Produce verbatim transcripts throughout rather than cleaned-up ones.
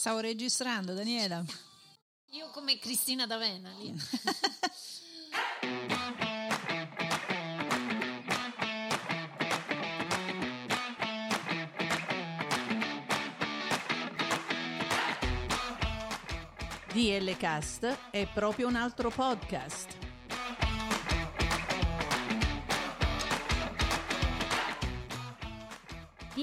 stavo registrando, Daniela. Io come Cristina D'Avena lì. D L Cast è proprio un altro podcast. D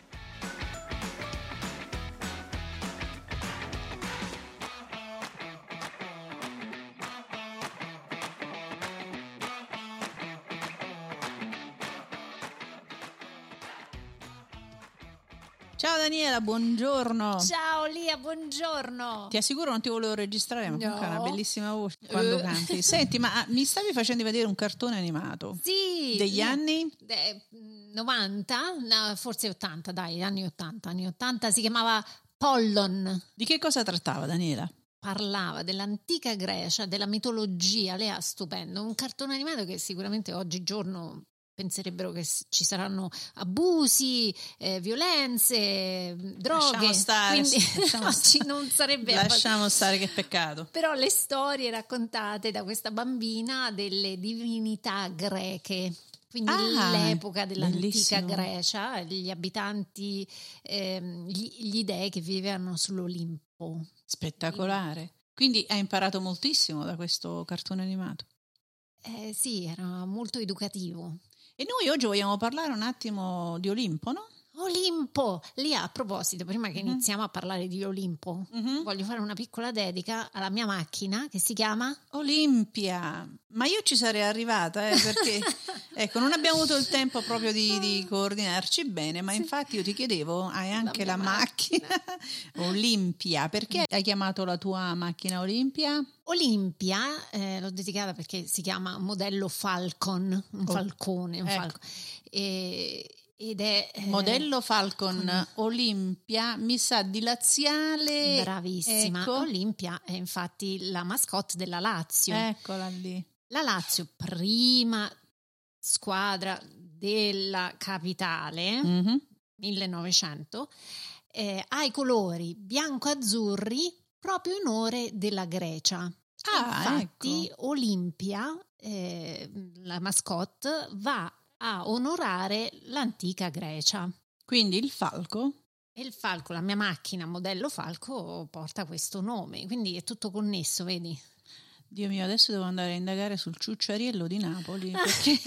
Ciao Daniela, buongiorno. Ciao Lia, buongiorno. Ti assicuro non ti volevo registrare, ma comunque no. Una bellissima voce quando uh. canti. Senti, ma mi stavi facendo vedere un cartone animato? Sì. Degli anni? Eh, novanta, no, forse ottanta, dai, anni ottanta, anni ottanta. Si chiamava Pollon. Di che cosa trattava, Daniela? Parlava dell'antica Grecia, della mitologia, Lea, stupendo. Un cartone animato che sicuramente oggigiorno penserebbero che ci saranno abusi, eh, violenze, droghe. Lasciamo stare, quindi lasciamo oggi stare. Non sarebbe lasciamo stare, che peccato. Però le storie raccontate da questa bambina delle divinità greche, quindi ah, l'epoca dell'antica bellissimo. Grecia, gli abitanti, eh, gli, gli dei che vivevano sull'Olimpo. Spettacolare. Quindi hai imparato moltissimo da questo cartone animato. Eh, sì, era molto educativo. E noi oggi vogliamo parlare un attimo di Olimpo, no? Olimpo! Lì, a proposito, prima che mm-hmm. iniziamo a parlare di Olimpo, mm-hmm. voglio fare una piccola dedica alla mia macchina che si chiama Olimpia. Ma io ci sarei arrivata, eh, perché ecco, non abbiamo avuto il tempo proprio di, di coordinarci bene, ma sì. Infatti io ti chiedevo, hai anche la, la macchina, macchina. Olimpia, perché hai chiamato la tua macchina Olimpia? Olimpia, eh, l'ho dedicata perché si chiama modello Falcon, un oh. falcone, un ecco. falcone. E, Ed è eh, modello Falcon, con... Olimpia, mi sa di laziale. Bravissima, ecco. Olimpia è infatti la mascotte della Lazio. Eccola lì. La Lazio, prima squadra della capitale, mm-hmm. millenovecento, eh, ha i colori bianco-azzurri proprio in onore della Grecia. Ah, infatti ecco. Olimpia, eh, la mascotte, va a onorare l'antica Grecia. Quindi il falco? Il falco, la mia macchina modello falco porta questo nome, quindi è tutto connesso, vedi? Dio mio, adesso devo andare a indagare sul ciucciariello di Napoli. Perché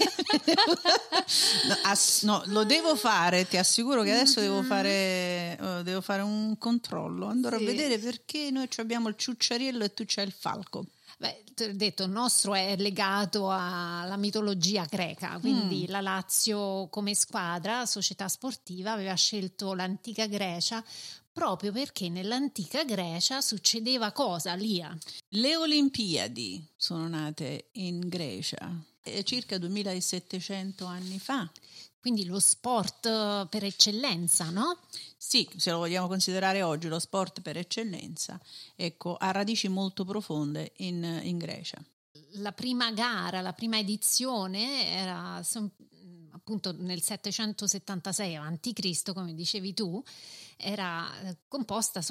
no, ass- no, lo devo fare, ti assicuro che adesso devo fare, oh, devo fare un controllo. Andrò sì. a vedere perché noi abbiamo il ciucciariello e tu c'hai il falco. Beh, ti ho detto, il nostro è legato alla mitologia greca, quindi mm. la Lazio come squadra, società sportiva, aveva scelto l'antica Grecia proprio perché nell'antica Grecia succedeva cosa, Lia? Le Olimpiadi sono nate in Grecia circa duemilasettecento anni fa. Quindi lo sport per eccellenza, no? Sì, se lo vogliamo considerare oggi lo sport per eccellenza, ecco, ha radici molto profonde in, in Grecia. La prima gara, la prima edizione era appunto nel settecentosettantasei avanti Cristo, come dicevi tu, era composta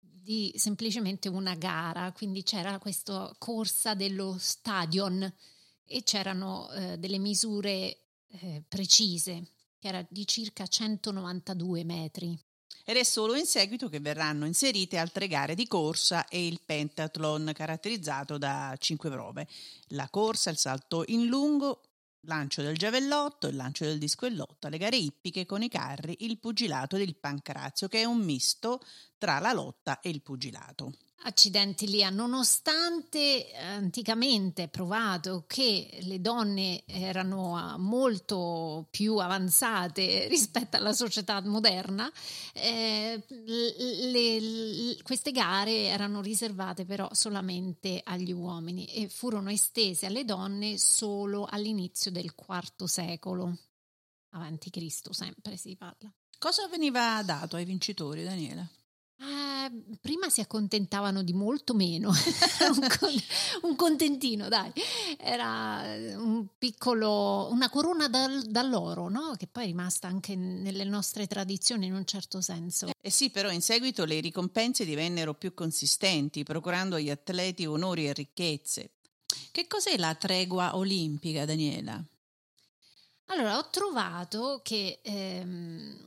di semplicemente una gara, quindi c'era questa corsa dello stadion e c'erano eh, delle misure Eh, precise, che era di circa centonovantadue metri. Ed è solo in seguito che verranno inserite altre gare di corsa e il pentathlon, caratterizzato da cinque prove: la corsa, il salto in lungo, lancio del giavellotto, il lancio del disco e lotta, le gare ippiche con i carri, il pugilato ed il pancrazio, che è un misto tra la lotta e il pugilato. Accidenti Lia, nonostante anticamente provato che le donne erano molto più avanzate rispetto alla società moderna, eh, le, le, queste gare erano riservate però solamente agli uomini e furono estese alle donne solo all'inizio del quarto secolo avanti Cristo, sempre si parla. Cosa veniva dato ai vincitori, Daniela? Eh, prima si accontentavano di molto meno, un, con, un contentino, dai, era un piccolo, una corona dal, dall'oro, no? Che poi è rimasta anche nelle nostre tradizioni in un certo senso. Eh sì, però in seguito le ricompense divennero più consistenti, procurando agli atleti onori e ricchezze. Che cos'è la tregua olimpica, Daniela? Allora, ho trovato che ehm,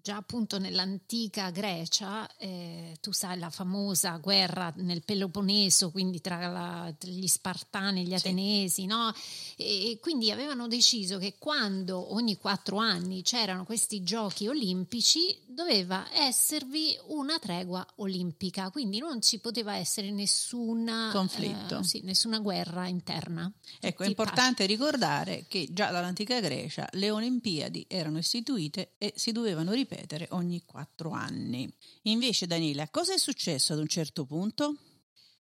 già appunto nell'antica Grecia, eh, tu sai la famosa guerra nel Peloponneso, quindi tra, la, tra gli Spartani e gli Atenesi, sì. No? E, e quindi avevano deciso che quando ogni quattro anni c'erano questi giochi olimpici doveva esservi una tregua olimpica, quindi non ci poteva essere nessun conflitto, eh, sì, nessuna guerra interna. Ecco, è importante ricordare che già dall'antica Grecia le Olimpiadi erano istituite e si dovevano ripetere ogni quattro anni. Invece, Daniela, cosa è successo ad un certo punto?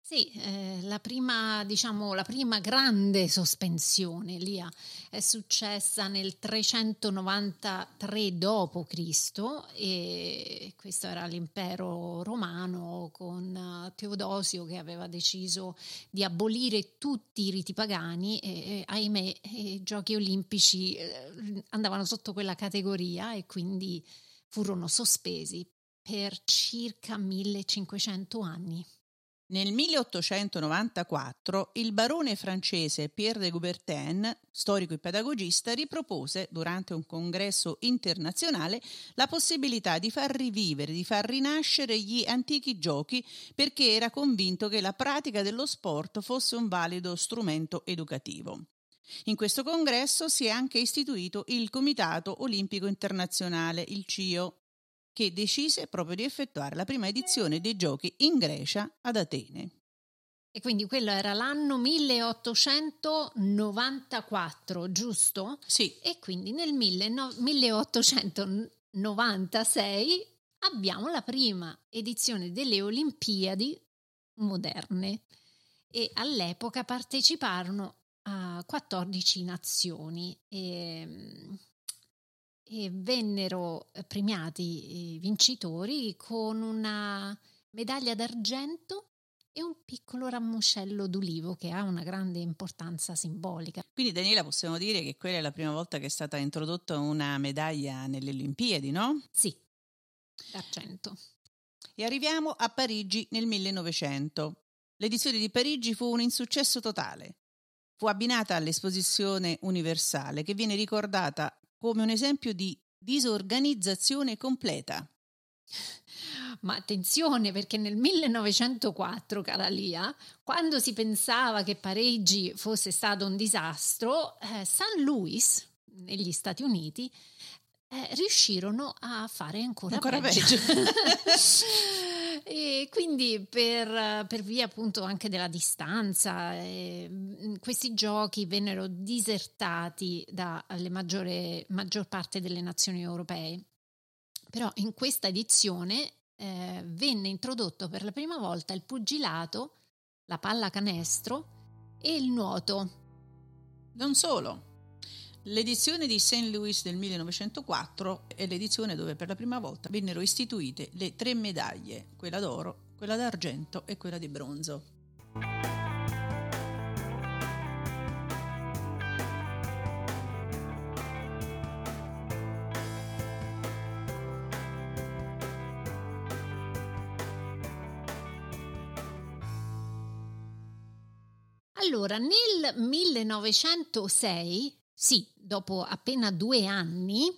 Sì, eh, la prima, diciamo, la prima grande sospensione, Lia, è successa nel trecentonovantatré dopo Cristo, e questo era l'impero romano con Teodosio che aveva deciso di abolire tutti i riti pagani e, e ahimè, i giochi olimpici eh, andavano sotto quella categoria e quindi furono sospesi per circa millecinquecento anni. Nel milleottocentonovantaquattro il barone francese Pierre de Coubertin, storico e pedagogista, ripropose durante un congresso internazionale la possibilità di far rivivere, di far rinascere gli antichi giochi, perché era convinto che la pratica dello sport fosse un valido strumento educativo. In questo congresso si è anche istituito il Comitato Olimpico Internazionale, il C I O, che decise proprio di effettuare la prima edizione dei giochi in Grecia ad Atene. E quindi quello era l'anno milleottocentonovantaquattro, giusto? Sì. E quindi nel milleottocentonovantasei abbiamo la prima edizione delle Olimpiadi moderne e all'epoca parteciparono a quattordici nazioni e, e vennero premiati i vincitori con una medaglia d'argento e un piccolo ramoscello d'ulivo, che ha una grande importanza simbolica. Quindi, Daniela, possiamo dire che quella è la prima volta che è stata introdotta una medaglia nelle Olimpiadi, no? Sì, d'argento. E arriviamo a Parigi nel millenovecento. L'edizione di Parigi fu un insuccesso totale. Fu abbinata all'Esposizione Universale, che viene ricordata come un esempio di disorganizzazione completa. Ma attenzione, perché nel millenovecentoquattro, cara Lia, quando si pensava che Parigi fosse stato un disastro, eh, San Luis, negli Stati Uniti, eh, riuscirono a fare ancora, ancora peggio. peggio. E quindi per, per via appunto anche della distanza, eh, questi giochi vennero disertati dalle maggiore, maggior parte delle nazioni europee. Però in questa edizione eh, venne introdotto per la prima volta il pugilato, la pallacanestro e il nuoto. Non solo. L'edizione di Saint Louis del millenovecentoquattro è l'edizione dove per la prima volta vennero istituite le tre medaglie, quella d'oro, quella d'argento e quella di bronzo. Allora, nel millenovecentosei, sì, dopo appena due anni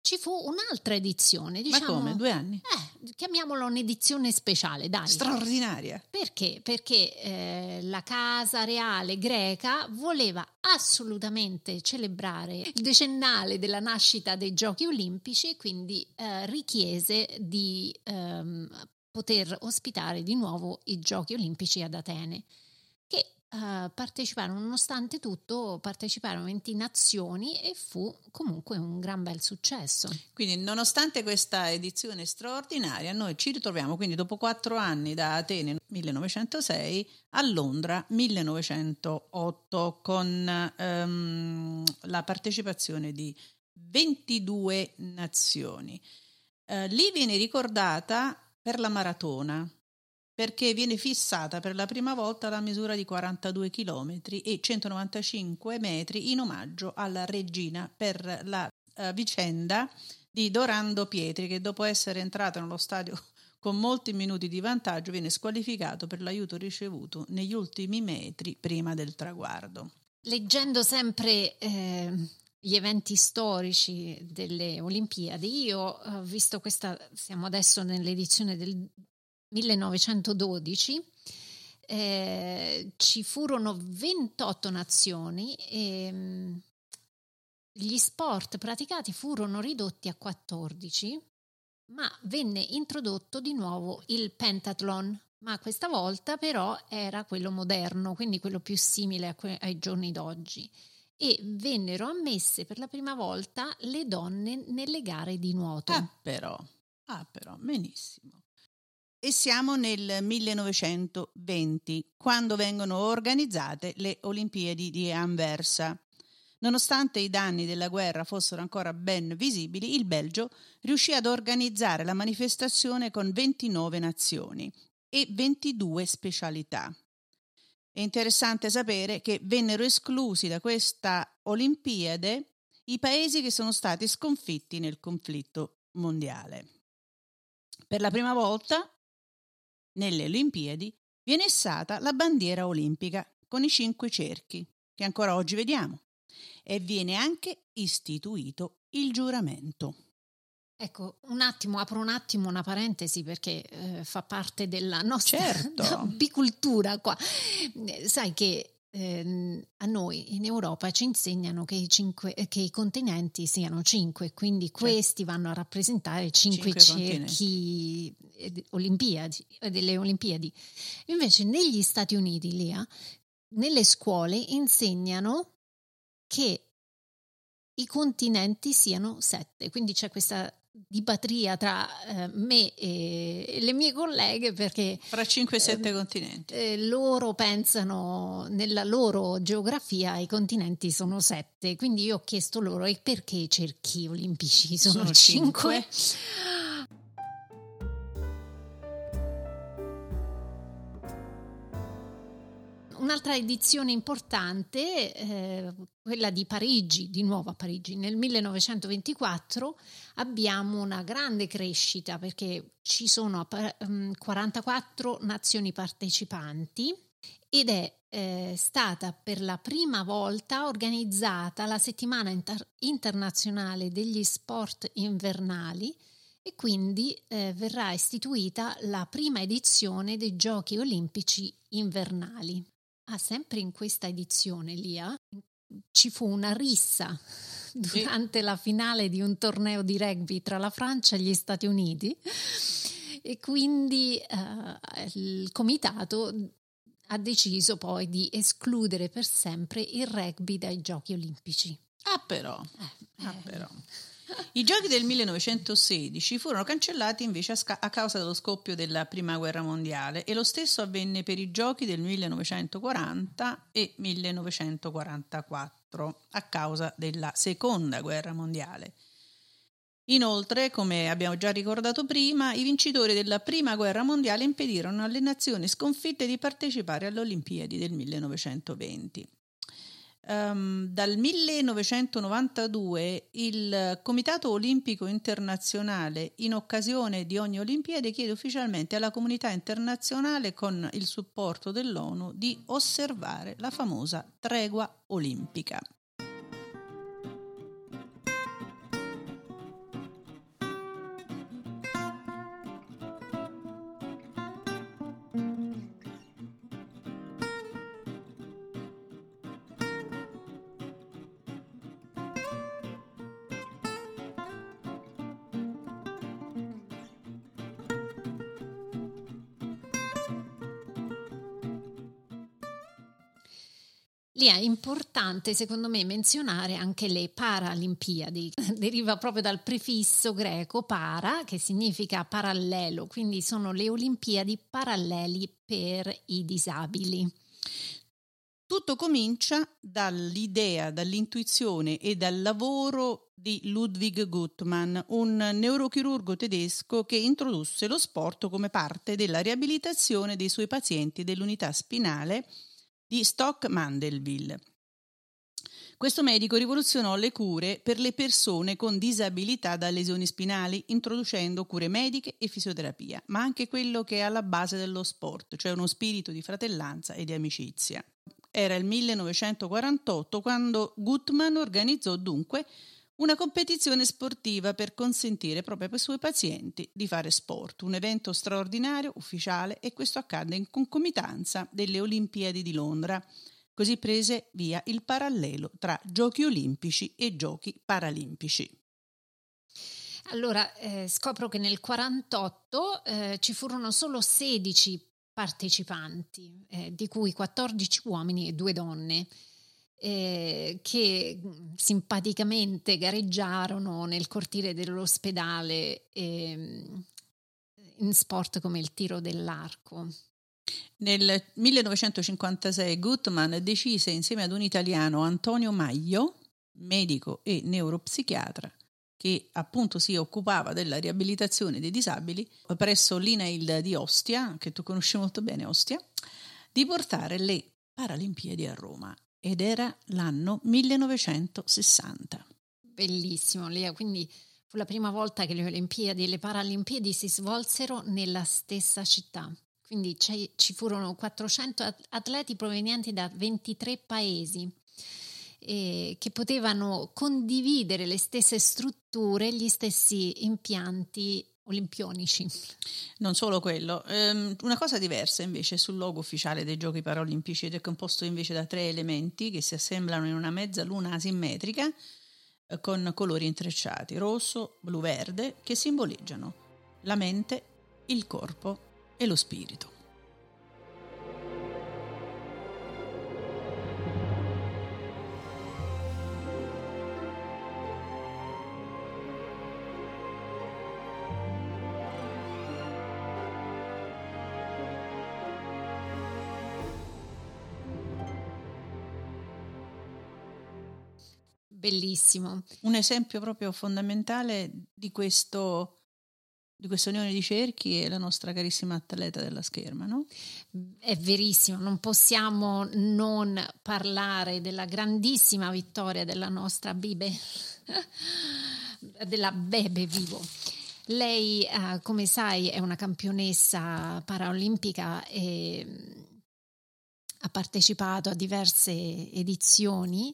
ci fu un'altra edizione. Diciamo, ma come? Due anni? Eh, chiamiamola un'edizione speciale, dai. Straordinaria. Perché? Perché eh, la casa reale greca voleva assolutamente celebrare il decennale della nascita dei Giochi Olimpici e quindi eh, richiese di ehm, poter ospitare di nuovo i Giochi Olimpici ad Atene, che eh, parteciparono, nonostante tutto, parteciparono venti nazioni e fu comunque un gran bel successo. Quindi, nonostante questa edizione straordinaria, noi ci ritroviamo quindi dopo quattro anni da Atene millenovecentosei a Londra millenovecentootto con ehm, la partecipazione di ventidue nazioni. Eh, lì viene ricordata per la maratona, perché viene fissata per la prima volta la misura di quarantadue chilometri e centonovantacinque metri in omaggio alla regina per la eh, vicenda di Dorando Pietri, che dopo essere entrata nello stadio con molti minuti di vantaggio viene squalificato per l'aiuto ricevuto negli ultimi metri prima del traguardo. Leggendo sempre eh... gli eventi storici delle Olimpiadi, io ho visto questa, siamo adesso nell'edizione del millenovecentododici, eh, ci furono ventotto nazioni e gli sport praticati furono ridotti a quattordici, ma venne introdotto di nuovo il pentathlon, ma questa volta però era quello moderno, quindi quello più simile a que- ai giorni d'oggi. E vennero ammesse per la prima volta le donne nelle gare di nuoto. Ah però, ah però, benissimo. E siamo nel millenovecentoventi, quando vengono organizzate le Olimpiadi di Anversa. Nonostante i danni della guerra fossero ancora ben visibili, il Belgio riuscì ad organizzare la manifestazione con ventinove nazioni e ventidue specialità. È interessante sapere che vennero esclusi da questa Olimpiade i paesi che sono stati sconfitti nel conflitto mondiale. Per la prima volta nelle Olimpiadi viene issata la bandiera olimpica con i cinque cerchi, che ancora oggi vediamo, e viene anche istituito il giuramento. Ecco, un attimo, apro un attimo una parentesi perché eh, fa parte della nostra certo. bicultura qua. Sai che eh, a noi in Europa ci insegnano che i, cinque, che i continenti siano cinque, quindi certo. questi vanno a rappresentare cinque, cinque cerchi olimpiadi, delle Olimpiadi. Invece negli Stati Uniti, Lea, nelle scuole insegnano che i continenti siano sette, quindi c'è questa dibatria tra eh, me e le mie colleghe perché fra cinque e sette eh, continenti eh, loro pensano nella loro geografia i continenti sono sette, quindi io ho chiesto loro e perché i cerchi olimpici sono, sono cinque? cinque. Un'altra edizione importante, eh, quella di Parigi, di nuovo a Parigi, nel millenovecentoventiquattro abbiamo una grande crescita perché ci sono quarantaquattro nazioni partecipanti ed è eh, stata per la prima volta organizzata la settimana inter- internazionale degli sport invernali e quindi eh, verrà istituita la prima edizione dei Giochi Olimpici invernali. Ah, sempre in questa edizione, Lia, ci fu una rissa durante sì. la finale di un torneo di rugby tra la Francia e gli Stati Uniti e quindi eh, il comitato ha deciso poi di escludere per sempre il rugby dai Giochi Olimpici. Ah però, eh, ah, eh. però. I giochi del millenovecentosedici furono cancellati invece a, sca- a causa dello scoppio della Prima Guerra Mondiale e lo stesso avvenne per i giochi del millenovecentoquaranta e millenovecentoquarantaquattro a causa della Seconda Guerra Mondiale. Inoltre, come abbiamo già ricordato prima, i vincitori della Prima Guerra Mondiale impedirono alle nazioni sconfitte di partecipare alle Olimpiadi del millenovecentoventi. Um, dal millenovecentonovantadue il Comitato Olimpico Internazionale in occasione di ogni Olimpiade chiede ufficialmente alla comunità internazionale con il supporto dell'ONU di osservare la famosa tregua olimpica. lì è importante secondo me menzionare anche le Paralimpiadi, deriva proprio dal prefisso greco para, che significa parallelo, quindi sono le Olimpiadi paralleli per i disabili. Tutto comincia dall'idea, dall'intuizione e dal lavoro di Ludwig Guttmann, un neurochirurgo tedesco che introdusse lo sport come parte della riabilitazione dei suoi pazienti dell'unità spinale di Stoke Mandeville. Questo medico rivoluzionò le cure per le persone con disabilità da lesioni spinali, introducendo cure mediche e fisioterapia, ma anche quello che è alla base dello sport, cioè uno spirito di fratellanza e di amicizia. Era il millenovecentoquarantotto quando Guttmann organizzò dunque una competizione sportiva per consentire proprio ai suoi pazienti di fare sport, un evento straordinario, ufficiale, e questo accadde in concomitanza delle Olimpiadi di Londra. Così prese via il parallelo tra giochi olimpici e giochi paralimpici. Allora, eh, scopro che nel quarantotto eh, ci furono solo sedici partecipanti, eh, di cui quattordici uomini e due donne, eh, che simpaticamente gareggiarono nel cortile dell'ospedale eh, in sport come il tiro dell'arco. Nel millenovecentocinquantasei Guttmann decise insieme ad un italiano, Antonio Maglio, medico e neuropsichiatra, che appunto si occupava della riabilitazione dei disabili presso l'I N A I L di Ostia, che tu conosci molto bene Ostia, di portare le Paralimpiadi a Roma, ed era l'anno millenovecentosessanta. Bellissimo, Lea, quindi fu la prima volta che le Olimpiadi e le Paralimpiadi si svolsero nella stessa città, quindi ci furono quattrocento atleti provenienti da ventitré paesi, Eh, che potevano condividere le stesse strutture, gli stessi impianti olimpionici. Non solo quello, ehm, una cosa diversa invece sul logo ufficiale dei Giochi Paralimpici, ed è composto invece da tre elementi che si assemblano in una mezzaluna asimmetrica eh, con colori intrecciati, rosso, blu-verde, che simboleggiano la mente, il corpo e lo spirito. Bellissimo. Un esempio proprio fondamentale di questo di questa unione di cerchi è la nostra carissima atleta della scherma, no? È verissimo, non possiamo non parlare della grandissima vittoria della nostra Bebe, della Bebe Vivo. Lei, eh, come sai, è una campionessa paraolimpica e ha partecipato a diverse edizioni.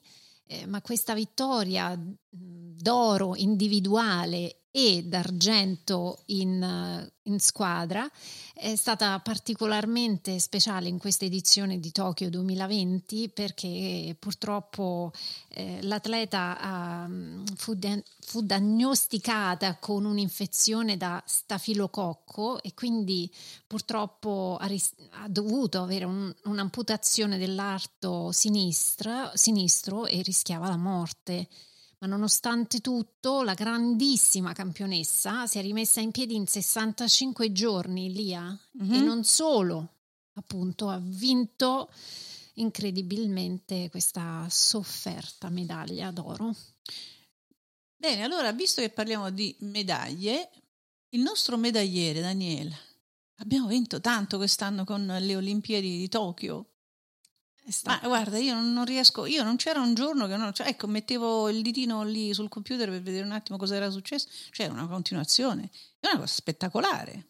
Eh, ma questa vittoria d'oro individuale e d'argento in, in squadra è stata particolarmente speciale in questa edizione di Tokyo duemilaventi, perché purtroppo eh, l'atleta ha, fu, de- fu diagnosticata con un'infezione da stafilococco e quindi purtroppo ha, ris- ha dovuto avere un, un'amputazione dell'arto sinistra, sinistro e rischiava la morte. Ma nonostante tutto la grandissima campionessa si è rimessa in piedi in sessantacinque giorni, Lia, mm-hmm. e non solo, appunto, ha vinto incredibilmente questa sofferta medaglia d'oro. Bene, allora, visto che parliamo di medaglie, il nostro medagliere, Daniela, abbiamo vinto tanto quest'anno con le Olimpiadi di Tokyo. Ma guarda, io non riesco, io non c'era un giorno che non, cioè, ecco, mettevo il ditino lì sul computer per vedere un attimo cosa era successo, c'era una continuazione, è una cosa spettacolare.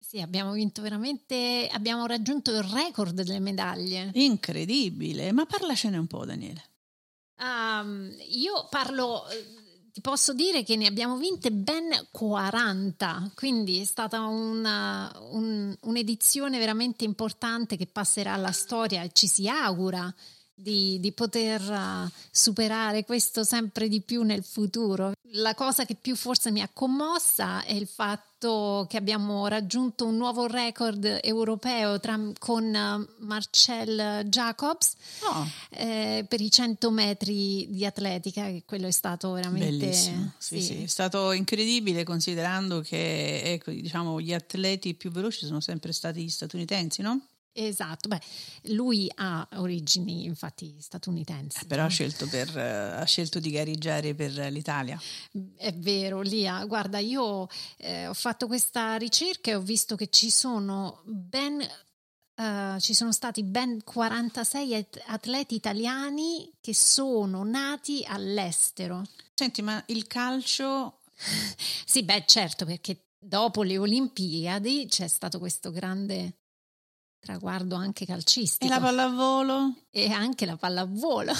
Sì, abbiamo vinto veramente, abbiamo raggiunto il record delle medaglie. Incredibile, ma parlacene un po', Daniele. Um, io parlo, ti posso dire che ne abbiamo vinte ben quaranta, quindi è stata una, un, un'edizione veramente importante che passerà alla storia e ci si augura di, di poter superare questo sempre di più nel futuro. La cosa che più forse mi ha commossa è il fatto che abbiamo raggiunto un nuovo record europeo tra, con Marcel Jacobs oh. eh, per i cento metri di atletica, che quello è stato veramente bellissimo. Sì, sì. Sì, è stato incredibile, considerando che ecco, diciamo, gli atleti più veloci sono sempre stati gli statunitensi, no? Esatto, beh, lui ha origini infatti statunitensi, eh, però no? ha, scelto per, ha scelto di gareggiare per l'Italia. È vero, Lia, guarda, io eh, ho fatto questa ricerca e ho visto che ci sono ben, eh, ci sono stati ben quarantasei atleti italiani che sono nati all'estero. Senti, ma il calcio? Sì, beh, certo, perché dopo le Olimpiadi c'è stato questo grande traguardo anche calcistico. E la pallavolo? E anche la pallavolo.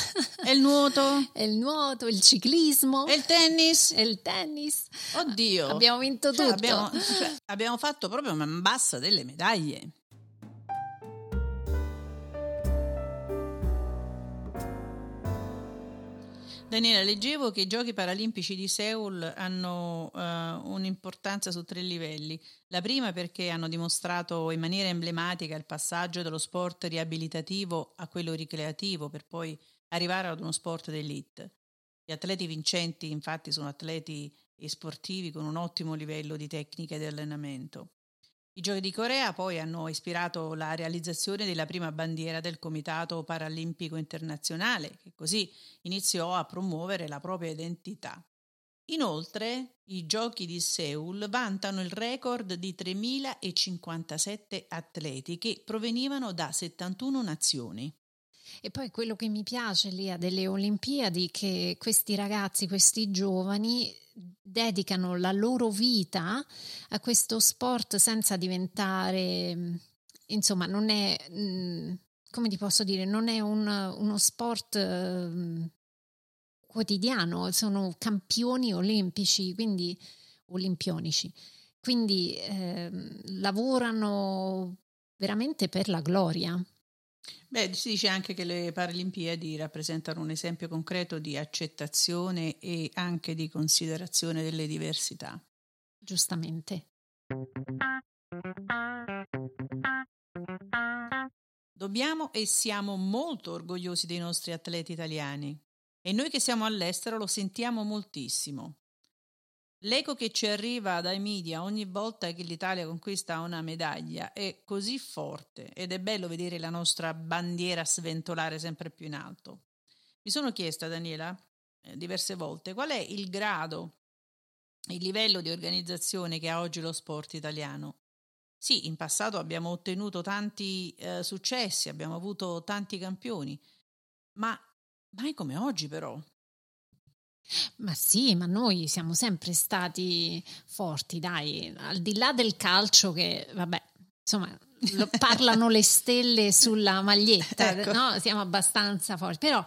E il nuoto? E il nuoto, il ciclismo. E il tennis? E il tennis. Oddio. Abbiamo vinto tutto. Cioè, abbiamo, cioè, abbiamo fatto proprio un'ambassa delle medaglie. Daniela, leggevo che i Giochi Paralimpici di Seul hanno uh, un'importanza su tre livelli. La prima perché hanno dimostrato in maniera emblematica il passaggio dallo sport riabilitativo a quello ricreativo, per poi arrivare ad uno sport d'élite. Gli atleti vincenti, infatti, sono atleti e sportivi con un ottimo livello di tecnica e di allenamento. I Giochi di Corea poi hanno ispirato la realizzazione della prima bandiera del Comitato Paralimpico Internazionale, che così iniziò a promuovere la propria identità. Inoltre, i Giochi di Seul vantano il record di tremilacinquantasette atleti che provenivano da settantuno nazioni. E poi quello che mi piace, Lia, delle Olimpiadi, che questi ragazzi, questi giovani dedicano la loro vita a questo sport senza diventare, insomma, non è, come ti posso dire, non è un, uno sport quotidiano, sono campioni olimpici, quindi olimpionici, quindi eh, lavorano veramente per la gloria. Beh, si dice anche che le Paralimpiadi rappresentano un esempio concreto di accettazione e anche di considerazione delle diversità. Giustamente. Dobbiamo e siamo molto orgogliosi dei nostri atleti italiani, e noi che siamo all'estero lo sentiamo moltissimo. L'eco che ci arriva dai media ogni volta che l'Italia conquista una medaglia è così forte, ed è bello vedere la nostra bandiera sventolare sempre più in alto. Mi sono chiesta, Daniela, diverse volte, qual è il grado, il livello di organizzazione che ha oggi lo sport italiano. Sì, in passato abbiamo ottenuto tanti eh, successi, abbiamo avuto tanti campioni, ma mai come oggi però. Ma sì, ma noi siamo sempre stati forti, dai, al di là del calcio che, vabbè, insomma, lo parlano le stelle sulla maglietta, ecco. No? Siamo abbastanza forti, però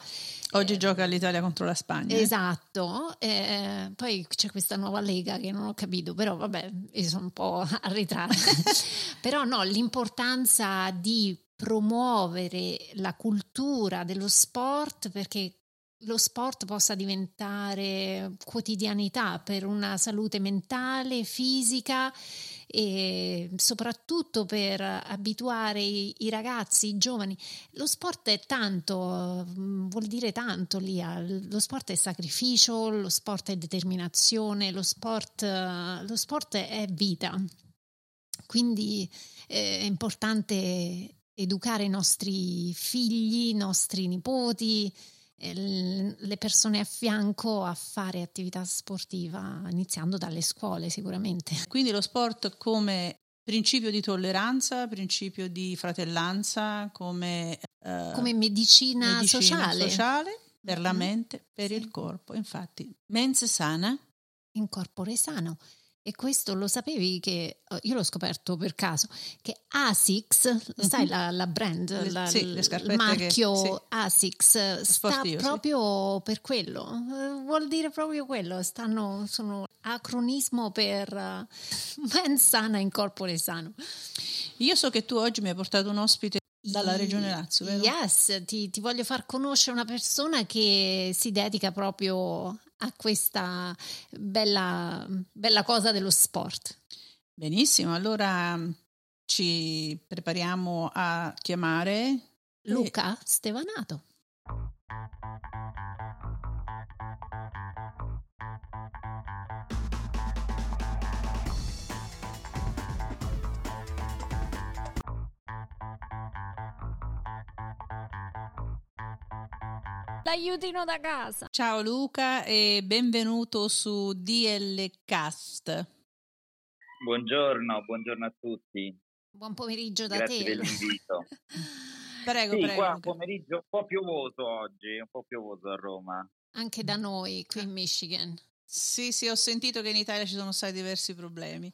oggi eh, gioca l'Italia contro la Spagna. Esatto, eh, poi c'è questa nuova Lega che non ho capito, però vabbè, io sono un po' arretrata. Però no, l'importanza di promuovere la cultura dello sport, perché lo sport possa diventare quotidianità per una salute mentale, fisica, e soprattutto per abituare i, i ragazzi, i giovani. Lo sport è tanto, vuol dire tanto, Lia. Lo sport è sacrificio, lo sport è determinazione, lo sport, lo sport è vita. Quindi è importante educare i nostri figli, i nostri nipoti, le persone a fianco a fare attività sportiva, iniziando dalle scuole sicuramente. Quindi lo sport come principio di tolleranza, principio di fratellanza, come, eh, come medicina, medicina sociale. sociale per la mente, per sì. Il corpo. Infatti, mens sana in corpore sano. E questo lo sapevi che, io l'ho scoperto per caso, che ASICS, mm-hmm. sai la, la brand, le, la, sì, le scarpette, il marchio che, sì. ASICS, sta proprio sì. per quello, vuol dire proprio quello, stanno, sono acronismo per uh, mens sana in corpore sano. Io so che tu oggi mi hai portato un ospite dalla regione Lazio, vero? Yes, ti, ti voglio far conoscere una persona che si dedica proprio a questa bella, bella cosa dello sport. Benissimo, allora ci prepariamo a chiamare Luca e... Stevanato. L'aiutino da casa. Ciao Luca e benvenuto su D L Cast. Buongiorno, buongiorno a tutti. Buon pomeriggio da Grazie te. Grazie dell'invito. prego, sì, prego. Qua un pomeriggio un po' piovoso oggi, un po' piovoso a Roma. Anche da noi, qui in Michigan. Sì, sì, ho sentito che in Italia ci sono stati diversi problemi.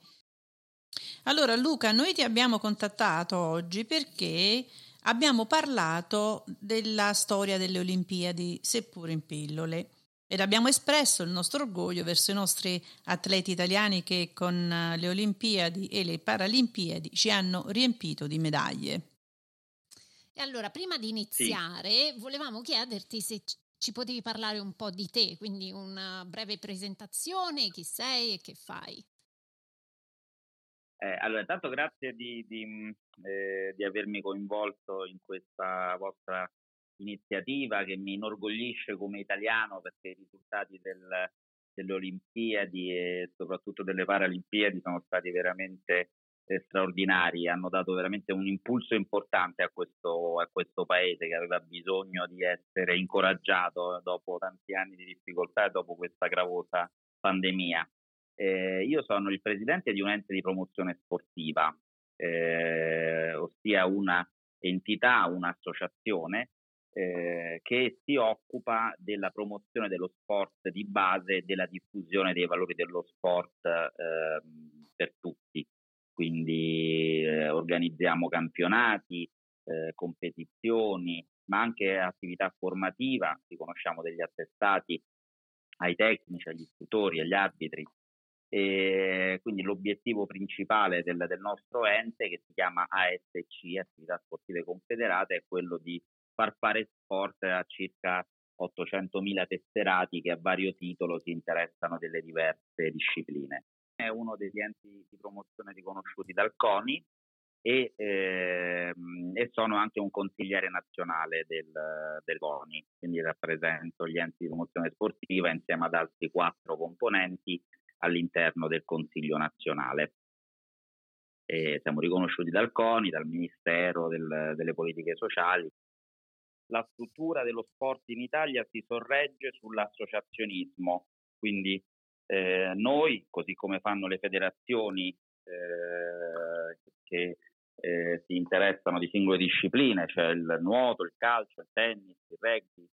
Allora Luca, noi ti abbiamo contattato oggi perché... abbiamo parlato della storia delle Olimpiadi, seppur in pillole, ed abbiamo espresso il nostro orgoglio verso i nostri atleti italiani che con le Olimpiadi e le Paralimpiadi ci hanno riempito di medaglie. E allora, prima di iniziare, sì. volevamo chiederti se ci potevi parlare un po' di te, quindi una breve presentazione, chi sei e che fai. Eh, allora, intanto grazie di, di, eh, di avermi coinvolto in questa vostra iniziativa che mi inorgoglisce come italiano, perché i risultati del, delle Olimpiadi e soprattutto delle Paralimpiadi sono stati veramente eh, straordinari, hanno dato veramente un impulso importante a questo, a questo paese che aveva bisogno di essere incoraggiato dopo tanti anni di difficoltà e dopo questa gravosa pandemia. Eh, io sono il presidente di un ente di promozione sportiva, eh, ossia una entità, un'associazione eh, che si occupa della promozione dello sport di base e della diffusione dei valori dello sport eh, per tutti. Quindi eh, organizziamo campionati, eh, competizioni, ma anche attività formativa, riconosciamo degli attestati ai tecnici, agli istruttori, agli arbitri. E quindi l'obiettivo principale del, del nostro ente, che si chiama A S C, Attività Sportive Confederate, è quello di far fare sport a circa ottocentomila tesserati che a vario titolo si interessano delle diverse discipline. È uno degli enti di promozione riconosciuti dal CONI e, eh, e sono anche un consigliere nazionale del, del CONI, quindi rappresento gli enti di promozione sportiva insieme ad altri quattro componenti all'interno del Consiglio nazionale. E siamo riconosciuti dal CONI, dal Ministero del, delle Politiche Sociali. La struttura dello sport in Italia si sorregge sull'associazionismo, quindi eh, noi, così come fanno le federazioni eh, che eh, si interessano di singole discipline, cioè il nuoto, il calcio, il tennis, il rugby,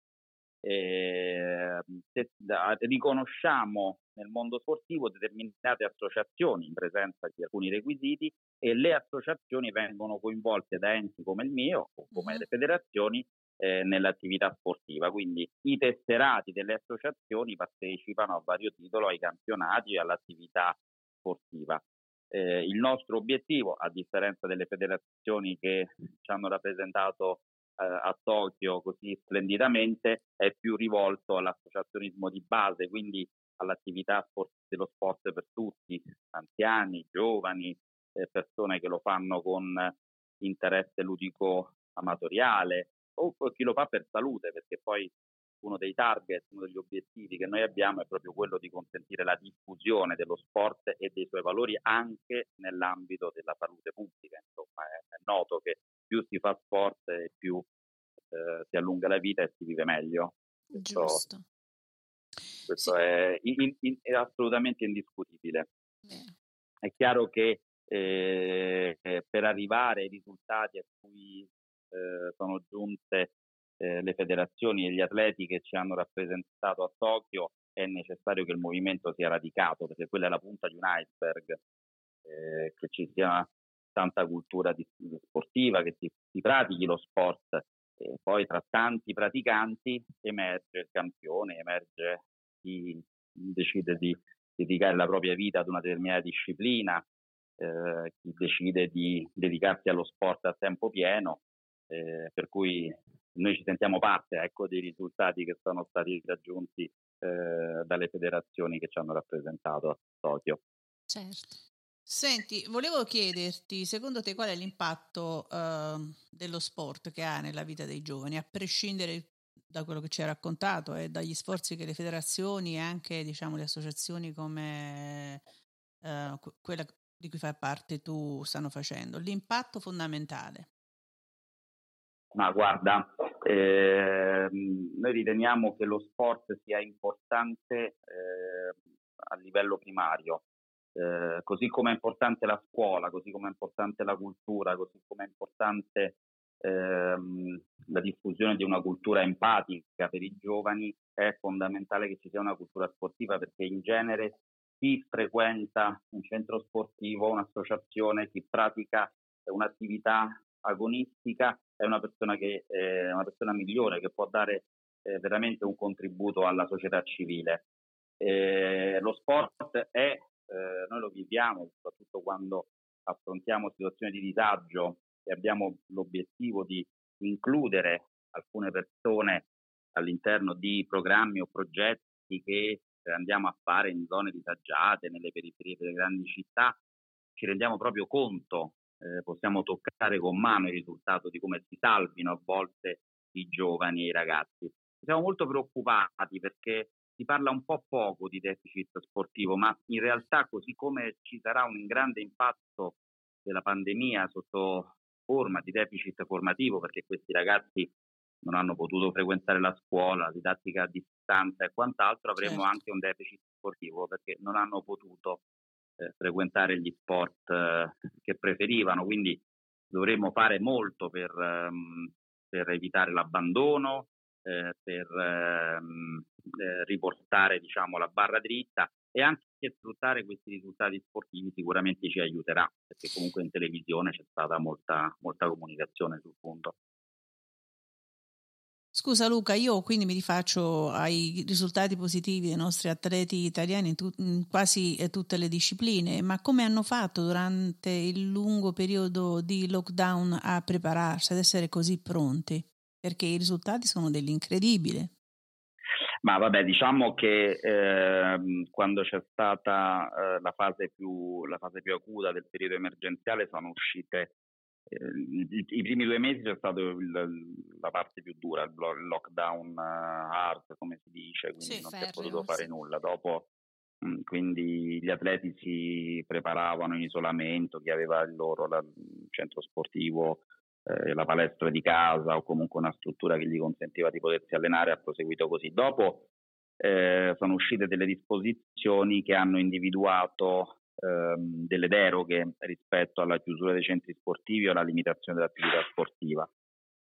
Eh, se, da, riconosciamo nel mondo sportivo determinate associazioni in presenza di alcuni requisiti e le associazioni vengono coinvolte da enti come il mio o come mm. le federazioni eh, nell'attività sportiva, quindi i tesserati delle associazioni partecipano a vario titolo ai campionati e all'attività sportiva. Eh, il nostro obiettivo, a differenza delle federazioni che ci hanno rappresentato a Tokyo così splendidamente, è più rivolto all'associazionismo di base, quindi all'attività dello sport per tutti, anziani, giovani, eh, persone che lo fanno con interesse ludico amatoriale o chi lo fa per salute, perché poi uno dei target, uno degli obiettivi che noi abbiamo è proprio quello di consentire la diffusione dello sport e dei suoi valori anche nell'ambito della salute pubblica. Insomma, è noto che più si fa sport e più eh, si allunga la vita e si vive meglio. Questo, Giusto. Questo sì. è, in, in, è assolutamente indiscutibile. Beh. È chiaro che eh, per arrivare ai risultati a cui eh, sono giunte eh, le federazioni e gli atleti che ci hanno rappresentato a Tokyo, è necessario che il movimento sia radicato, perché quella è la punta di un iceberg, eh, che ci sia tanta cultura di, di sportiva, che si, si pratichi lo sport, e poi tra tanti praticanti emerge il campione, emerge chi decide di dedicare la propria vita ad una determinata disciplina, eh, chi decide di dedicarsi allo sport a tempo pieno, eh, per cui noi ci sentiamo parte, ecco, dei risultati che sono stati raggiunti eh, dalle federazioni che ci hanno rappresentato a Tokyo. Certo. Senti, volevo chiederti, secondo te qual è l'impatto eh, dello sport che ha nella vita dei giovani, a prescindere da quello che ci hai raccontato e eh, dagli sforzi che le federazioni e anche, diciamo, le associazioni come eh, quella di cui fai parte tu stanno facendo, l'impatto fondamentale? Ma guarda, eh, noi riteniamo che lo sport sia importante eh, a livello primario. Eh, così come è importante la scuola, così come è importante la cultura, così come è importante ehm, la diffusione di una cultura empatica per i giovani, è fondamentale che ci sia una cultura sportiva, perché in genere chi frequenta un centro sportivo, un'associazione, chi pratica un'attività agonistica è una persona che eh, è una persona migliore, che può dare eh, veramente un contributo alla società civile. Eh, lo sport è Eh, noi lo viviamo soprattutto quando affrontiamo situazioni di disagio e abbiamo l'obiettivo di includere alcune persone all'interno di programmi o progetti che andiamo a fare in zone disagiate, nelle periferie delle grandi città. Ci rendiamo proprio conto, eh, possiamo toccare con mano il risultato di come si salvino a volte i giovani e i ragazzi. Siamo molto preoccupati perché si parla un po' poco di deficit sportivo, ma in realtà, così come ci sarà un grande impatto della pandemia sotto forma di deficit formativo, perché questi ragazzi non hanno potuto frequentare la scuola, la didattica a distanza e quant'altro, avremo certo. anche un deficit sportivo, perché non hanno potuto eh, frequentare gli sport eh, che preferivano. Quindi dovremo fare molto per, ehm, per evitare l'abbandono, Eh, per ehm, eh, riportare, diciamo, la barra dritta, e anche sfruttare questi risultati sportivi sicuramente ci aiuterà, perché comunque in televisione c'è stata molta, molta comunicazione sul punto. Scusa Luca, io quindi mi rifaccio ai risultati positivi dei nostri atleti italiani in, tu- in quasi tutte le discipline, ma come hanno fatto durante il lungo periodo di lockdown a prepararsi, ad essere così pronti? Perché i risultati sono dell'incredibile. Ma vabbè, diciamo che eh, quando c'è stata eh, la fase più la fase più acuta del periodo emergenziale sono uscite eh, i, i primi due mesi c'è stata la parte più dura, il lockdown hard, come si dice, quindi sì, non ferreo, si è potuto fare sì. nulla dopo. Quindi gli atleti si preparavano in isolamento, chi aveva il loro la, il centro sportivo, la palestra di casa o comunque una struttura che gli consentiva di potersi allenare, ha proseguito così. Dopo eh, sono uscite delle disposizioni che hanno individuato ehm, delle deroghe rispetto alla chiusura dei centri sportivi o alla limitazione dell'attività sportiva.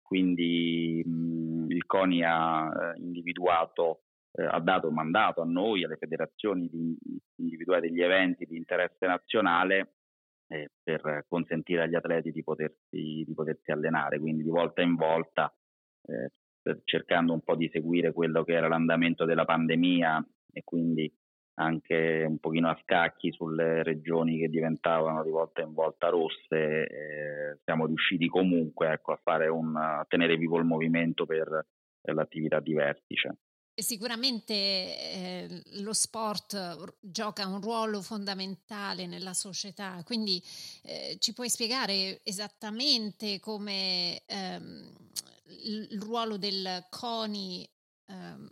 Quindi mh, il CONI ha eh, individuato, eh, ha dato un mandato a noi, alle federazioni, di individuare degli eventi di interesse nazionale Eh, per consentire agli atleti di potersi, di potersi allenare, quindi di volta in volta eh, per, cercando un po' di seguire quello che era l'andamento della pandemia, e quindi anche un pochino a scacchi sulle regioni che diventavano di volta in volta rosse, eh, siamo riusciti comunque, ecco, a fare un a tenere vivo il movimento per, per l'attività di vertice. Sicuramente eh, lo sport gioca un ruolo fondamentale nella società, quindi eh, ci puoi spiegare esattamente come ehm, il ruolo del CONI ehm,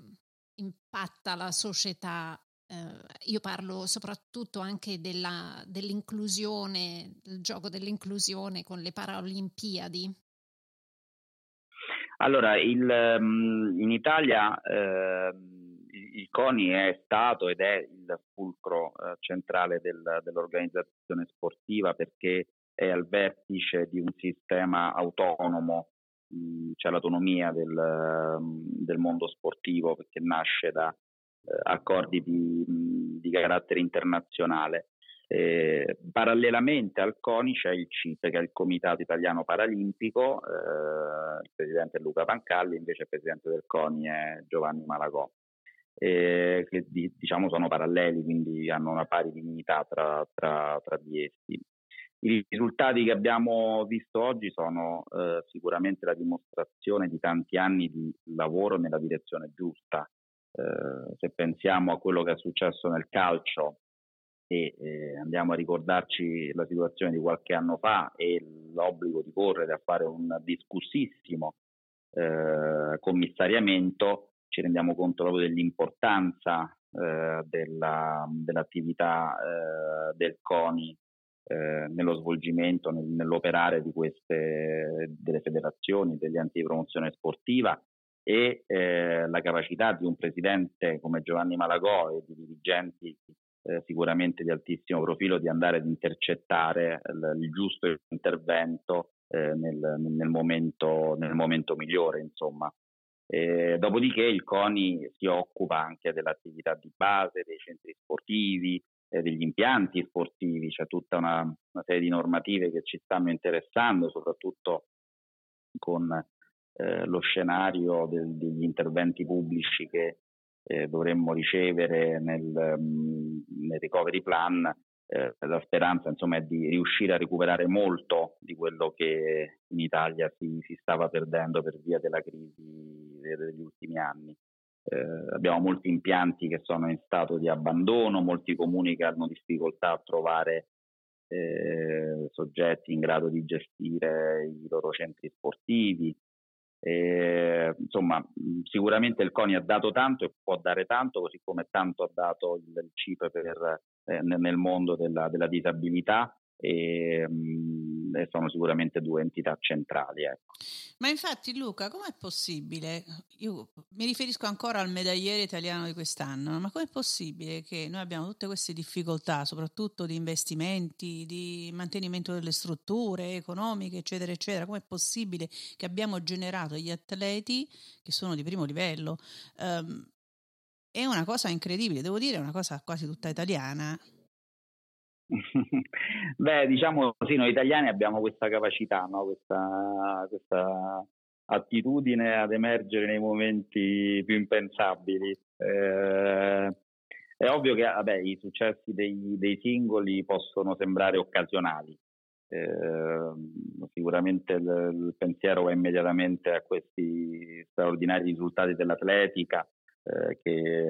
impatta la società? Eh, io parlo soprattutto anche della, dell'inclusione, il gioco dell'inclusione con le Paralimpiadi. Allora, il, in Italia eh, il CONI è stato ed è il fulcro eh, centrale del, dell'organizzazione sportiva, perché è al vertice di un sistema autonomo, mh, c'è l'autonomia del, del mondo sportivo, perché nasce da eh, accordi di, di carattere internazionale. Eh, parallelamente al CONI c'è il C I P, che è il Comitato Italiano Paralimpico, eh, il presidente è Luca Pancalli, invece il presidente del CONI è Giovanni Malagò, eh, che di, diciamo sono paralleli, quindi hanno una pari dignità tra, tra, tra di essi. I risultati che abbiamo visto oggi sono eh, sicuramente la dimostrazione di tanti anni di lavoro nella direzione giusta. Eh, se pensiamo a quello che è successo nel calcio e eh, andiamo a ricordarci la situazione di qualche anno fa e l'obbligo di correre a fare un discussissimo eh, commissariamento, ci rendiamo conto proprio dell'importanza eh, della, dell'attività eh, del CONI. Eh, nello svolgimento, nel, nell'operare di queste delle federazioni, degli enti di promozione sportiva e eh, la capacità di un presidente come Giovanni Malagò e di dirigenti eh, sicuramente di altissimo profilo di andare ad intercettare il, il giusto intervento eh, nel, nel, momento, nel momento migliore, insomma. Eh, dopodiché il CONI si occupa anche dell'attività di base, dei centri sportivi, degli impianti sportivi, c'è tutta una, una serie di normative che ci stanno interessando, soprattutto con eh, lo scenario del, degli interventi pubblici che eh, dovremmo ricevere nel, um, nel recovery plan. Eh, la speranza, insomma, è di riuscire a recuperare molto di quello che in Italia si, si stava perdendo per via della crisi degli ultimi anni. Eh, abbiamo molti impianti che sono in stato di abbandono, molti comuni che hanno difficoltà a trovare eh, soggetti in grado di gestire i loro centri sportivi. Eh, insomma, sicuramente il CONI ha dato tanto e può dare tanto, così come tanto ha dato il C I P per, eh, nel mondo della, della disabilità. E, mh, e sono sicuramente due entità centrali, ecco. Ma infatti, Luca, com'è possibile? Io mi riferisco ancora al medagliere italiano di quest'anno, ma com'è possibile che noi abbiamo tutte queste difficoltà, soprattutto di investimenti, di mantenimento delle strutture economiche, eccetera eccetera? Com'è possibile che abbiamo generato gli atleti che sono di primo livello? Um, è una cosa incredibile, devo dire, è una cosa quasi tutta italiana. Beh, diciamo sì, noi italiani abbiamo questa capacità, no? questa, questa attitudine ad emergere nei momenti più impensabili. Eh, è ovvio che vabbè, i successi dei, dei singoli possono sembrare occasionali, eh, sicuramente il, il pensiero va immediatamente a questi straordinari risultati dell'atletica eh, che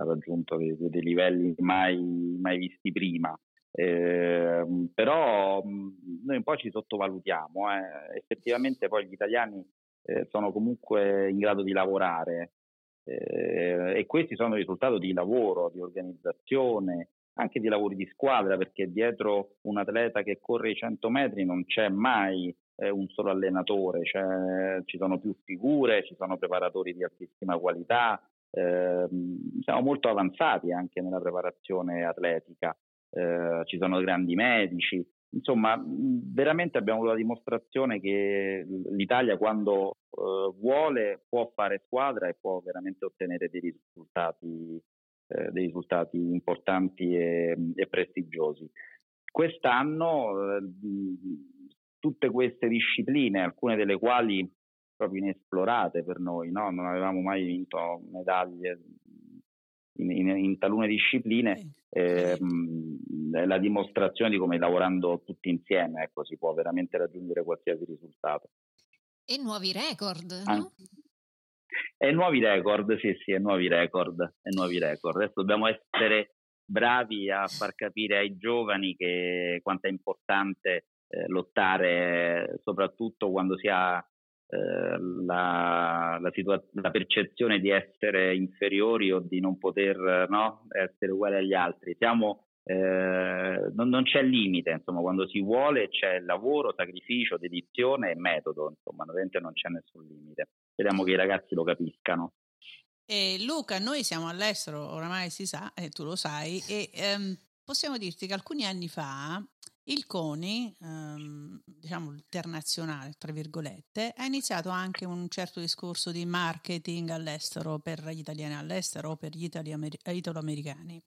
ha raggiunto dei, dei livelli mai, mai visti prima. Eh, però noi un po' ci sottovalutiamo eh. Effettivamente poi gli italiani eh, sono comunque in grado di lavorare eh, e questi sono il risultato di lavoro, di organizzazione, anche di lavori di squadra, perché dietro un atleta che corre i cento metri non c'è mai eh, un solo allenatore, c'è, ci sono più figure, ci sono preparatori di altissima qualità, eh, siamo molto avanzati anche nella preparazione atletica. Eh, ci sono grandi medici, insomma veramente abbiamo la dimostrazione che l'Italia quando eh, vuole può fare squadra e può veramente ottenere dei risultati, eh, dei risultati importanti e, e prestigiosi. Quest'anno eh, tutte queste discipline, alcune delle quali proprio inesplorate per noi, no? Non avevamo mai vinto medaglie In, in, in talune discipline, eh, la dimostrazione di come lavorando tutti insieme, ecco, si può veramente raggiungere qualsiasi risultato. E nuovi record, An- no? E nuovi record, sì, sì, e nuovi record, e nuovi record. Adesso dobbiamo essere bravi a far capire ai giovani che quanto è importante eh, lottare, soprattutto quando si ha La, la, situa- la percezione di essere inferiori o di non poter, no, essere uguali agli altri. Siamo, eh, non, non c'è limite, insomma, quando si vuole c'è lavoro, sacrificio, dedizione e metodo, insomma, ovviamente non c'è nessun limite. Speriamo che i ragazzi lo capiscano. E Luca, noi siamo all'estero, oramai si sa, e tu lo sai, e ehm, possiamo dirti che alcuni anni fa il CONI, ehm, diciamo internazionale, tra virgolette, ha iniziato anche un certo discorso di marketing all'estero per gli italiani all'estero o per gli italoamericani.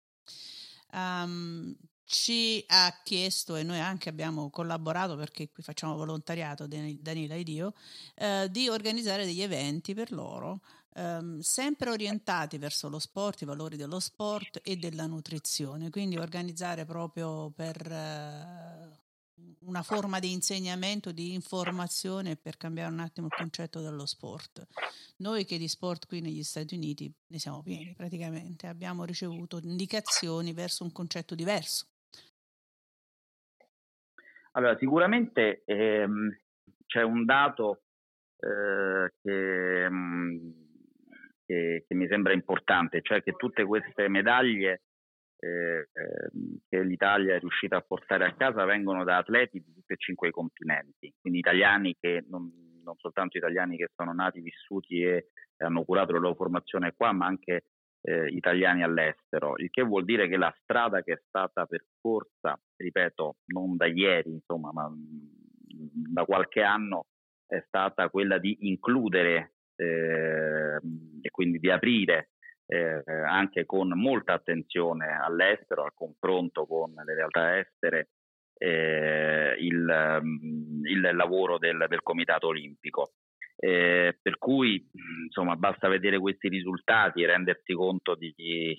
Um, ci ha chiesto, e noi anche abbiamo collaborato perché qui facciamo volontariato, Danila ed io, eh, di organizzare degli eventi per loro, Um, sempre orientati verso lo sport, i valori dello sport e della nutrizione, quindi organizzare proprio per uh, una forma di insegnamento, di informazione, per cambiare un attimo il concetto dello sport. Noi che di sport qui negli Stati Uniti ne siamo pieni praticamente, abbiamo ricevuto indicazioni verso un concetto diverso. Allora, sicuramente ehm, c'è un dato eh, che, che, che mi sembra importante, cioè che tutte queste medaglie Eh, eh, che l'Italia è riuscita a portare a casa vengono da atleti di tutti e cinque i continenti, quindi italiani che non, non soltanto italiani che sono nati, vissuti e hanno curato la loro formazione qua, ma anche eh, italiani all'estero, il che vuol dire che la strada che è stata percorsa, ripeto, non da ieri, insomma, ma da qualche anno, è stata quella di includere eh, e quindi di aprire Eh, anche con molta attenzione all'estero, al confronto con le realtà estere, eh, il, il lavoro del, del Comitato Olimpico. Eh, per cui, insomma, basta vedere questi risultati e rendersi conto di, di,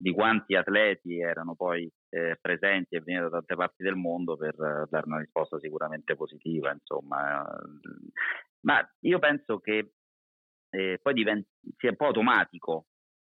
di quanti atleti erano poi eh, presenti e venivano da tante parti del mondo per eh, dare una risposta sicuramente positiva, insomma. Ma io penso che Eh, poi diventa, sia un po' automatico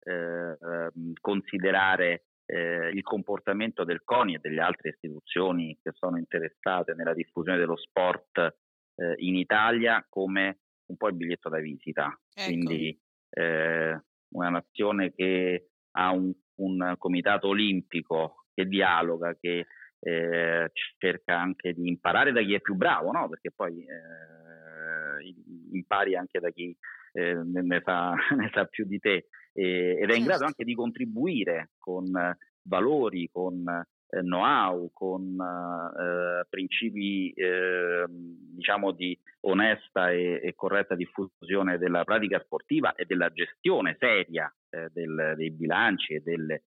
eh, eh, considerare eh, il comportamento del CONI e delle altre istituzioni che sono interessate nella diffusione dello sport eh, in Italia come un po' il biglietto da visita. Ecco. Quindi eh, una nazione che ha un, un comitato olimpico che dialoga, che eh, cerca anche di imparare da chi è più bravo, no? Perché poi eh, impari anche da chi Eh, ne, fa, ne fa più di te eh, ed è in grado anche di contribuire con eh, valori, con eh, know-how, con eh, principi eh, diciamo di onesta e, e corretta diffusione della pratica sportiva e della gestione seria eh, del, dei bilanci e delle,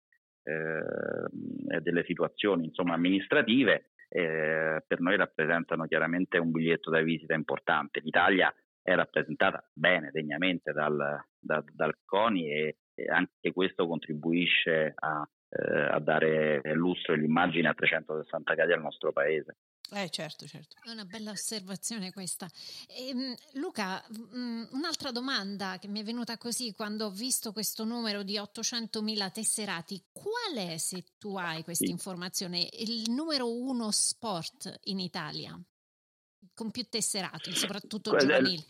eh, delle situazioni, insomma, amministrative. Eh, per noi rappresentano chiaramente un biglietto da visita importante. L'Italia è rappresentata bene, degnamente dal, da, dal CONI e, e anche questo contribuisce a, eh, a dare lustro e l'immagine a trecentosessanta gradi al nostro paese. Eh certo, certo. È una bella osservazione questa. Ehm, Luca, mh, un'altra domanda che mi è venuta così quando ho visto questo numero di ottocentomila tesserati. Qual è, se tu hai questa sì. informazione, il numero uno sport in Italia? Con più tesserati, soprattutto giovanili.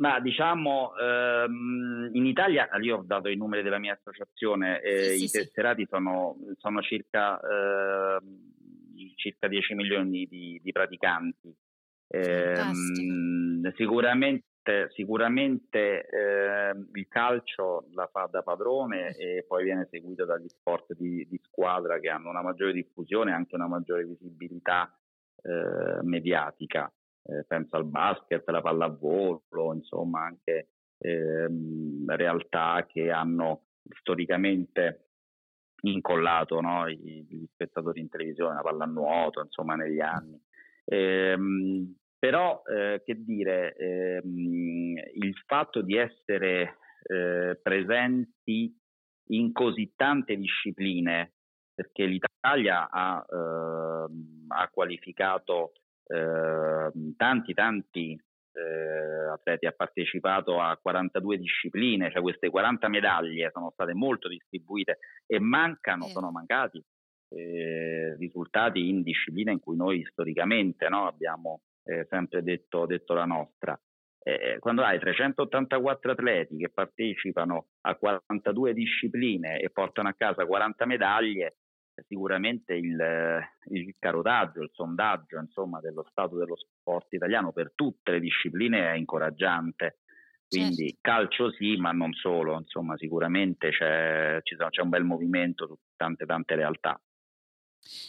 Ma diciamo ehm, in Italia, io ho dato i numeri della mia associazione, eh, sì, i sì, tesserati sì. sono, sono circa, eh, circa dieci milioni di, di praticanti. Eh, sicuramente sicuramente eh, il calcio la fa da padrone e poi viene seguito dagli sport di, di squadra che hanno una maggiore diffusione e anche una maggiore visibilità Eh, mediatica, eh, penso al basket, alla pallavolo, insomma anche ehm, realtà che hanno storicamente incollato, no, i, gli spettatori in televisione, la pallanuoto, insomma, negli anni. Ehm, però eh, che dire, ehm, il fatto di essere eh, presenti in così tante discipline, perché l'Italia ha, eh, ha qualificato eh, tanti tanti eh, atleti, ha partecipato a quarantadue discipline, cioè queste quaranta medaglie sono state molto distribuite e mancano, eh. sono mancati eh, risultati in discipline in cui noi storicamente, no, abbiamo eh, sempre detto, detto la nostra. Eh, quando hai trecentottantaquattro atleti che partecipano a quarantadue discipline e portano a casa quaranta medaglie, sicuramente il, il carotaggio, il sondaggio, insomma, dello stato dello sport italiano per tutte le discipline è incoraggiante. Quindi certo. Calcio sì, ma non solo, insomma, sicuramente c'è, ci sono, c'è un bel movimento su tante tante realtà.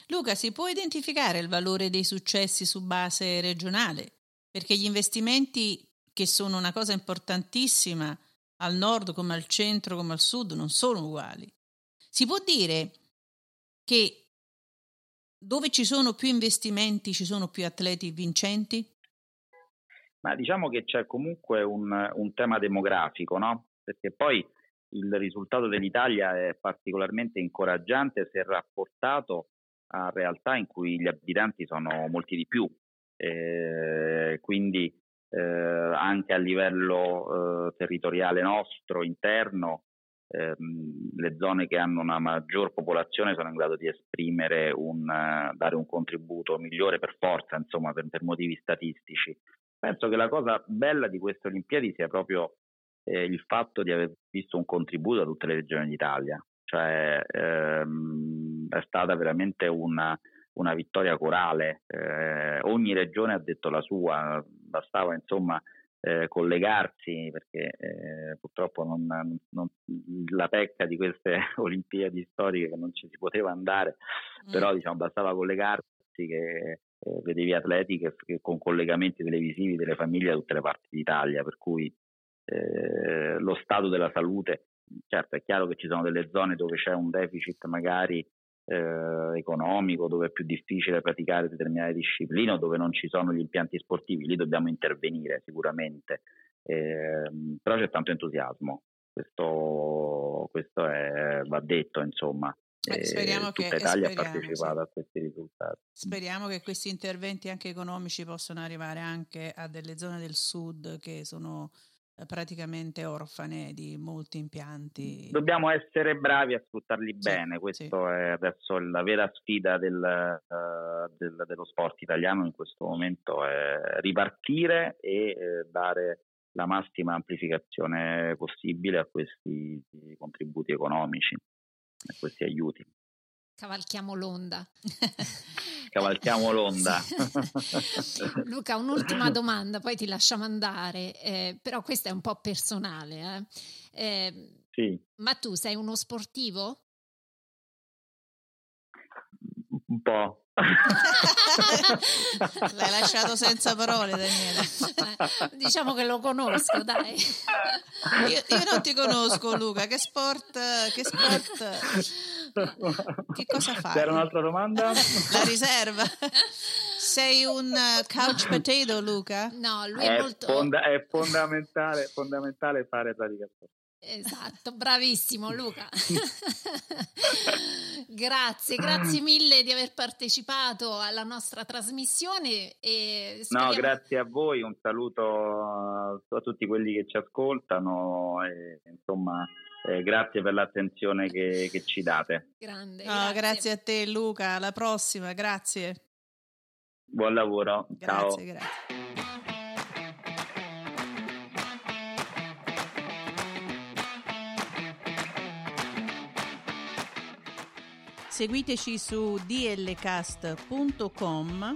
Luca, si può identificare il valore dei successi su base regionale? Perché gli investimenti, che sono una cosa importantissima, al nord come al centro come al sud non sono uguali. Si può dire che dove ci sono più investimenti ci sono più atleti vincenti? Ma diciamo che c'è comunque un, un tema demografico, no? Perché poi il risultato dell'Italia è particolarmente incoraggiante se rapportato a realtà in cui gli abitanti sono molti di più, eh, quindi eh, anche a livello eh, territoriale nostro, interno, ehm, le zone che hanno una maggior popolazione sono in grado di esprimere un, uh, dare un contributo migliore per forza, insomma, per, per motivi statistici. Penso che la cosa bella di queste Olimpiadi sia proprio eh, il fatto di aver visto un contributo a tutte le regioni d'Italia, cioè ehm, è stata veramente una, una vittoria corale, eh, ogni regione ha detto la sua, bastava insomma eh, collegarsi, perché eh, purtroppo non, non, la pecca di queste Olimpiadi storiche che non ci si poteva andare, mm. però diciamo bastava collegarsi che... Eh, vedevi atleti che, che con collegamenti televisivi delle famiglie da tutte le parti d'Italia, per cui eh, lo stato della salute, certo è chiaro che ci sono delle zone dove c'è un deficit magari eh, economico, dove è più difficile praticare determinate discipline, dove non ci sono gli impianti sportivi, lì dobbiamo intervenire sicuramente, eh, però c'è tanto entusiasmo, questo, questo è, va detto insomma. Eh, speriamo tutta che Italia ha partecipato sì. a questi risultati. Speriamo che questi interventi anche economici possano arrivare anche a delle zone del sud che sono praticamente orfane di molti impianti. Dobbiamo essere bravi a sfruttarli sì, bene, questo sì. è adesso la vera sfida del, uh, del, dello sport italiano in questo momento, è ripartire e eh, dare la massima amplificazione possibile a questi contributi economici, a questi aiuti. Cavalchiamo l'onda. Cavalchiamo l'onda. Luca, un'ultima domanda, poi ti lasciamo andare, eh, però questa è un po' personale. Eh. Eh, sì. Ma tu sei uno sportivo? Un po'. L'hai lasciato senza parole, Daniele. Diciamo che lo conosco, dai. Io, io non ti conosco, Luca. Che sport? Che sport? Che cosa fai? C'era un'altra domanda? La riserva. Sei un couch potato, Luca? No, lui è, è molto. Fonda- è fondamentale, fondamentale fare pratica sportiva. Esatto, bravissimo Luca. grazie, grazie mille di aver partecipato alla nostra trasmissione e speriamo... No, grazie a voi, un saluto a tutti quelli che ci ascoltano e, insomma, eh, grazie per l'attenzione che, che ci date. Grande, no, grazie. grazie a te Luca, alla prossima, grazie. Buon lavoro, grazie, ciao. Grazie. Seguiteci su d l cast punto com,